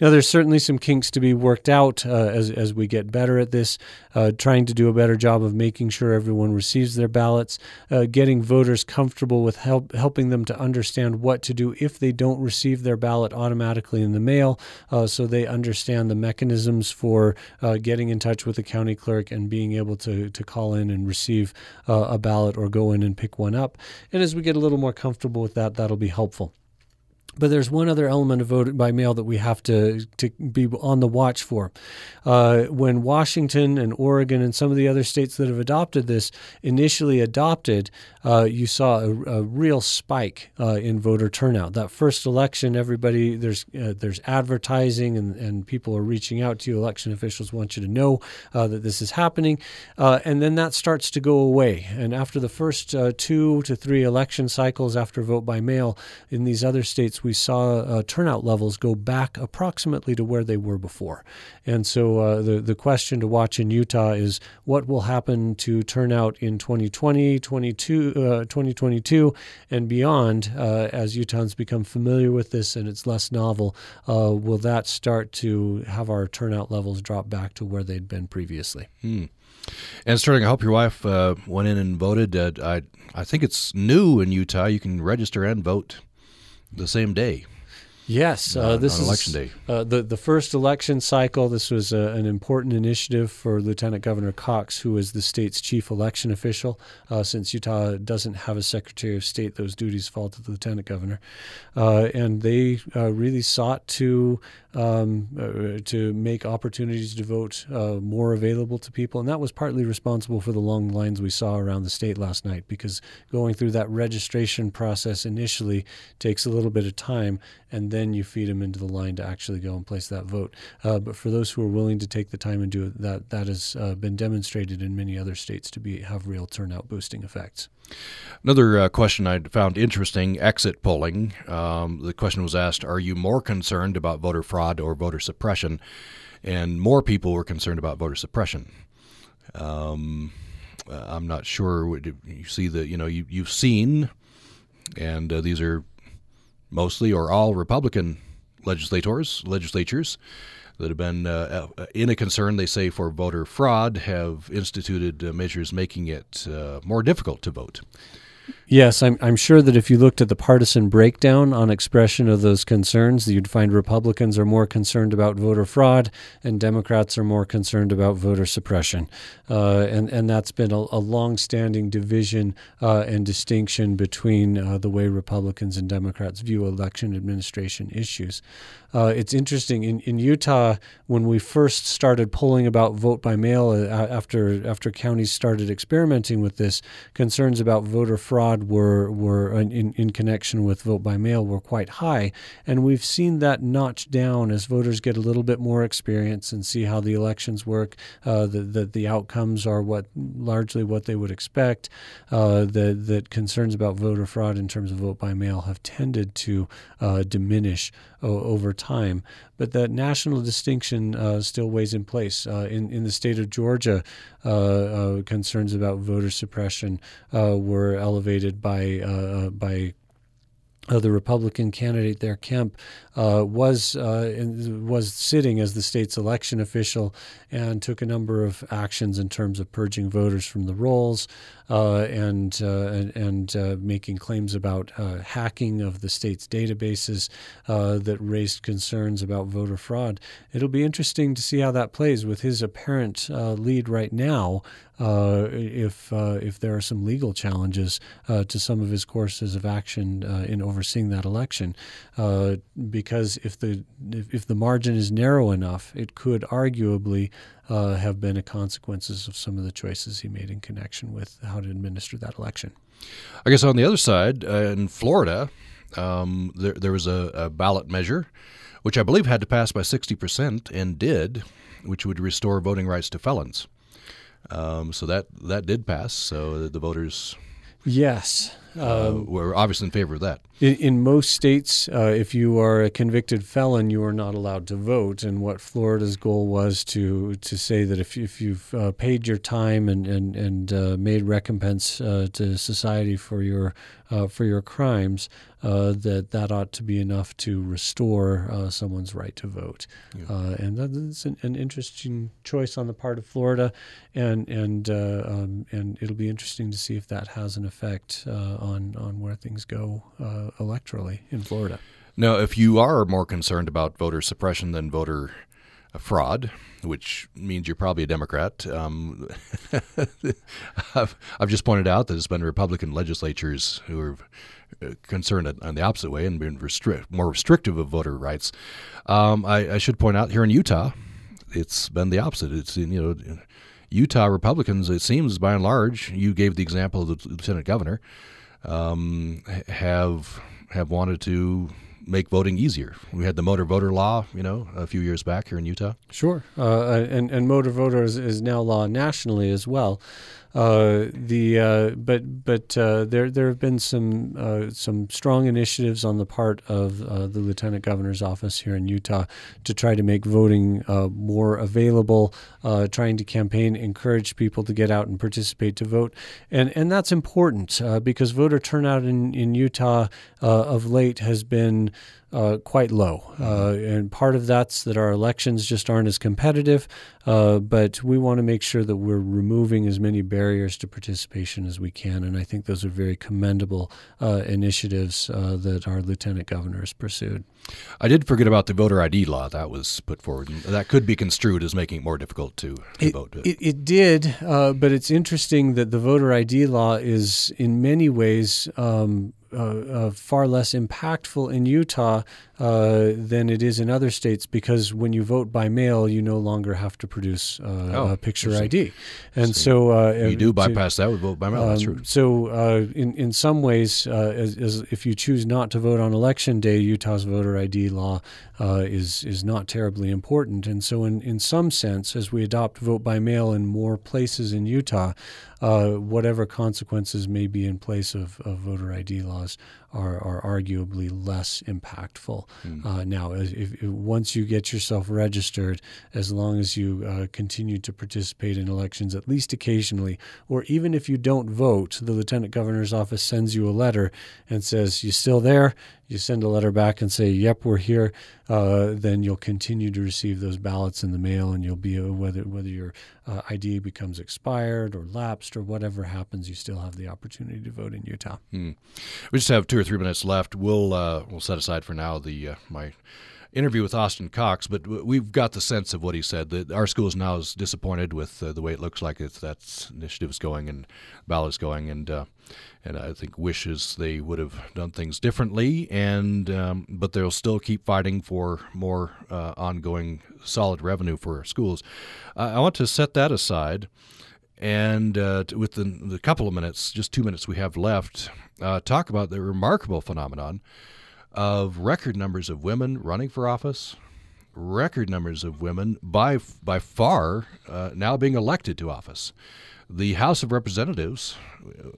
Now, there's certainly some kinks to be worked out uh, as, as we get better at this, uh, trying to do a better job of making sure everyone receives their ballots, uh, getting voters comfortable with help, helping them to understand what to do if they don't receive their ballot automatically in the mail, uh, so they understand the mechanisms for uh, getting in touch with the county clerk and being able to, to call in and receive uh, a ballot or go in and pick one up. And as we get a little more comfortable with that, that'll be helpful. But there's one other element of vote by mail that we have to, to be on the watch for. Uh, when Washington and Oregon and some of the other states that have adopted this initially adopted, uh, you saw a, a real spike uh, in voter turnout. That first election, everybody, there's uh, there's advertising and, and people are reaching out to you. Election officials want you to know uh, that this is happening. Uh, and then that starts to go away. And after the first uh, two to three election cycles after vote by mail in these other states, we we saw uh, turnout levels go back approximately to where they were before. And so uh, the, the question to watch in Utah is what will happen to turnout in twenty twenty, twenty-two, uh, twenty twenty-two and beyond uh, as Utahns become familiar with this and it's less novel. Uh, will that start to have our turnout levels drop back to where they'd been previously? Hmm. And Sterling, I hope your wife uh, went in and voted. Uh, I, I think it's new in Utah. You can register and vote the same day. Yes, uh, on, this on election is day. Uh, the the first election cycle. This was a, an important initiative for Lieutenant Governor Cox, who is the state's chief election official. Uh, since Utah doesn't have a Secretary of State, those duties fall to the Lieutenant Governor, uh, and they uh, really sought to um, uh, to make opportunities to vote uh, more available to people. And that was partly responsible for the long lines we saw around the state last night, because going through that registration process initially takes a little bit of time, and then you feed them into the line to actually go and place that vote. Uh, but for those who are willing to take the time and do it, that, that has uh, been demonstrated in many other states to be have real turnout boosting effects. Another uh, question I found interesting, exit polling. Um, the question was asked, are you more concerned about voter fraud or voter suppression? And more people were concerned about voter suppression. Um, I'm not sure. You see the, you know, you, you've seen, and uh, these are mostly or all Republican legislators, legislatures that have been uh, in a concern, they say, for voter fraud, have instituted uh, measures making it uh, more difficult to vote. Yes, I'm, I'm sure that if you looked at the partisan breakdown on expression of those concerns, you'd find Republicans are more concerned about voter fraud and Democrats are more concerned about voter suppression. Uh, and, and that's been a, a longstanding division uh, and distinction between uh, the way Republicans and Democrats view election administration issues. Uh, it's interesting, in, in Utah, when we first started polling about vote by mail uh, after after counties started experimenting with this, concerns about voter fraud were, were in, in connection with vote by mail were quite high. And we've seen that notch down as voters get a little bit more experience and see how the elections work, uh, that the, the outcomes are what largely what they would expect, uh, that that concerns about voter fraud in terms of vote by mail have tended to uh, diminish o- over time. time. But that national distinction uh, still weighs in place. Uh, in, in the state of Georgia, uh, uh, concerns about voter suppression uh, were elevated by uh, by Uh, the Republican candidate there, Kemp, uh, was uh, in, was sitting as the state's election official and took a number of actions in terms of purging voters from the rolls uh, and uh, and, and uh, making claims about uh, hacking of the state's databases uh, that raised concerns about voter fraud. It'll be interesting to see how that plays with his apparent uh, lead right now. Uh, if uh, if there are some legal challenges uh, to some of his courses of action uh, in overseeing that election, uh, because if the if, if the margin is narrow enough, it could arguably uh, have been a consequences of some of the choices he made in connection with how to administer that election. I guess on the other side, uh, in Florida, um, there there was a, a ballot measure, which I believe had to pass by sixty percent and did, which would restore voting rights to felons. Um, so that, that did pass. So the voters, yes, uh, um, were obviously in favor of that. In, in most states, uh, if you are a convicted felon, you are not allowed to vote. And what Florida's goal was to to say that if if you've uh, paid your time and and and uh, made recompense uh, to society for your uh, for your crimes, uh, that that ought to be enough to restore uh, someone's right to vote. Yeah. Uh, and that's an, an interesting choice on the part of Florida, and and uh, um, and it'll be interesting to see if that has an effect uh, on on where things go Uh, electorally in Florida. Now, if you are more concerned about voter suppression than voter fraud, which means you're probably a Democrat, um, I've, I've just pointed out that it's been Republican legislatures who are concerned on the opposite way and been restri- more restrictive of voter rights. Um, I, I should point out here in Utah, it's been the opposite. It's, you know, Utah Republicans, it seems by and large, you gave the example of the lieutenant governor, Um, have have wanted to make voting easier. We had the motor voter law, you know, a few years back here in Utah. Sure, uh, and and motor voter is, is now law nationally as well. Uh, the uh, but but uh, there there have been some uh, some strong initiatives on the part of uh, the lieutenant governor's office here in Utah to try to make voting uh, more available, uh, trying to campaign, encourage people to get out and participate to vote, and and that's important uh, because voter turnout in in Utah uh, of late has been Uh, quite low. Uh, and part of that's that our elections just aren't as competitive, uh, but we want to make sure that we're removing as many barriers to participation as we can. And I think those are very commendable uh, initiatives uh, that our lieutenant governor has pursued. I did forget about the voter I D law that was put forward. That could be construed as making it more difficult to, to it, vote. It, it did, uh, but it's interesting that the voter I D law is in many ways um, Uh, uh, far less impactful in Utah uh, than it is in other states, because when you vote by mail, you no longer have to produce uh, oh, a picture I D. And so, so uh, you do bypass to, that with vote by mail. Um, That's true. So uh, in, in some ways, uh, as, as if you choose not to vote on election day, Utah's voter I D law uh, is, is not terribly important. And so in, in some sense, as we adopt vote by mail in more places in Utah, uh, whatever consequences may be in place of, of voter I D laws are, are arguably less impactful. Mm. Uh, now, if, if, once you get yourself registered, as long as you uh, continue to participate in elections at least occasionally, or even if you don't vote, the lieutenant governor's office sends you a letter and says, "You still there?" You send a letter back and say, "Yep, we're here," uh, then you'll continue to receive those ballots in the mail, and you'll be, uh, whether whether your uh, I D becomes expired or lapsed or whatever happens, you still have the opportunity to vote in Utah. Hmm. We just have two or three minutes left. We'll uh, we'll set aside for now the uh, my interview with Austin Cox, but we've got the sense of what he said. That our schools now is disappointed with uh, the way it looks like it's, that initiative is going and ballot is going, and uh, and I think wishes they would have done things differently. And um, but they'll still keep fighting for more uh, ongoing solid revenue for our schools. Uh, I want to set that aside, and uh, with the, the couple of minutes, just two minutes we have left, uh, talk about the remarkable phenomenon of record numbers of women running for office, record numbers of women by by far uh, now being elected to office. The House of Representatives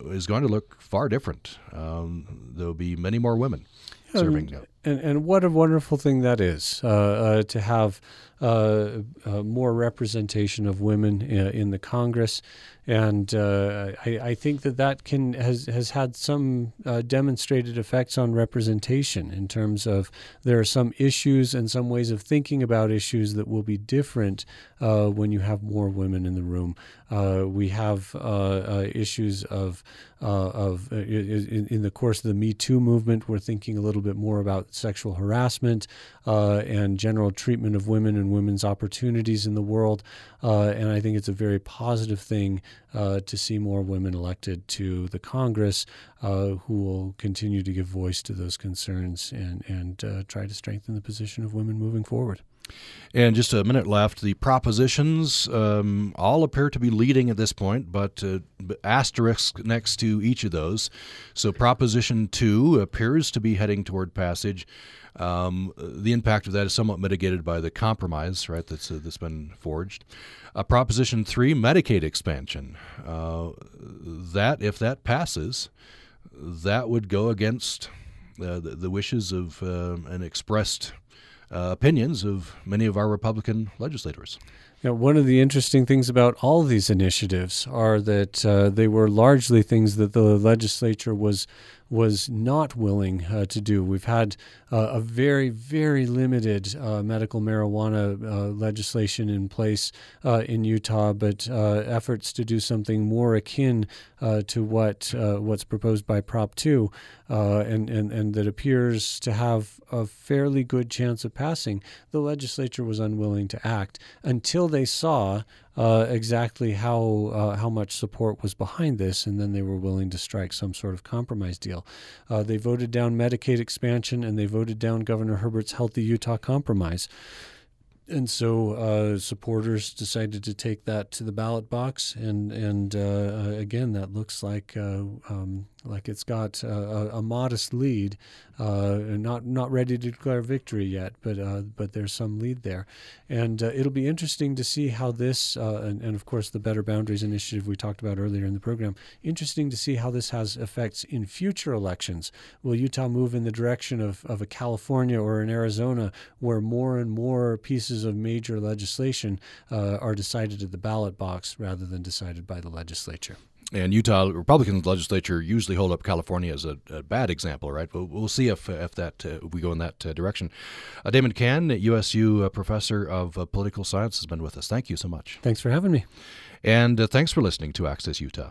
is going to look far different. Um, there'll be many more women serving. Um, and, and what a wonderful thing that is, uh, uh, to have uh, uh, more representation of women in, in the Congress. And uh, I, I think that that can has, has had some uh, demonstrated effects on representation in terms of there are some issues and some ways of thinking about issues that will be different uh, when you have more women in the room. Uh, we have uh, uh, issues of uh, of uh, in, in the course of the Me Too movement, we're thinking a little bit more about sexual harassment uh, and general treatment of women and women's opportunities in the world. Uh, and I think it's a very positive thing Uh, to see more women elected to the Congress uh, who will continue to give voice to those concerns and, and uh, try to strengthen the position of women moving forward. And just a minute left, the propositions um, all appear to be leading at this point, but uh, asterisks next to each of those. So Proposition two appears to be heading toward passage. Um, the impact of that is somewhat mitigated by the compromise, right, that's, uh, that's been forged. Uh, Proposition three, Medicaid expansion. Uh, that, if that passes, that would go against uh, the, the wishes of uh, an expressed Uh, opinions of many of our Republican legislators. Now, one of the interesting things about all these initiatives are that uh, they were largely things that the legislature was was not willing uh, to do. We've had uh, a very, very limited uh, medical marijuana uh, legislation in place uh, in Utah, but uh, efforts to do something more akin uh, to what uh, what's proposed by Prop two, uh, and, and, and that appears to have a fairly good chance of passing. The legislature was unwilling to act until they saw Uh, exactly how uh, how much support was behind this, and then they were willing to strike some sort of compromise deal. Uh, they voted down Medicaid expansion, and they voted down Governor Herbert's Healthy Utah compromise. And so uh, supporters decided to take that to the ballot box, and and uh, again, that looks like uh, um, like it's got a, a modest lead, uh, not not ready to declare victory yet, but uh, but there's some lead there, and uh, it'll be interesting to see how this uh, and, and of course the Better Boundaries initiative we talked about earlier in the program. Interesting to see how this has effects in future elections. Will Utah move in the direction of of a California or an Arizona, where more and more pieces of major legislation uh, are decided at the ballot box rather than decided by the legislature? And Utah Republican legislature usually hold up California as a, a bad example, right? But we'll see if if that uh, if we go in that uh, direction. Uh, Damon Cann, U S U uh, professor of uh, political science, has been with us. Thank you so much. Thanks for having me. And uh, thanks for listening to Access Utah.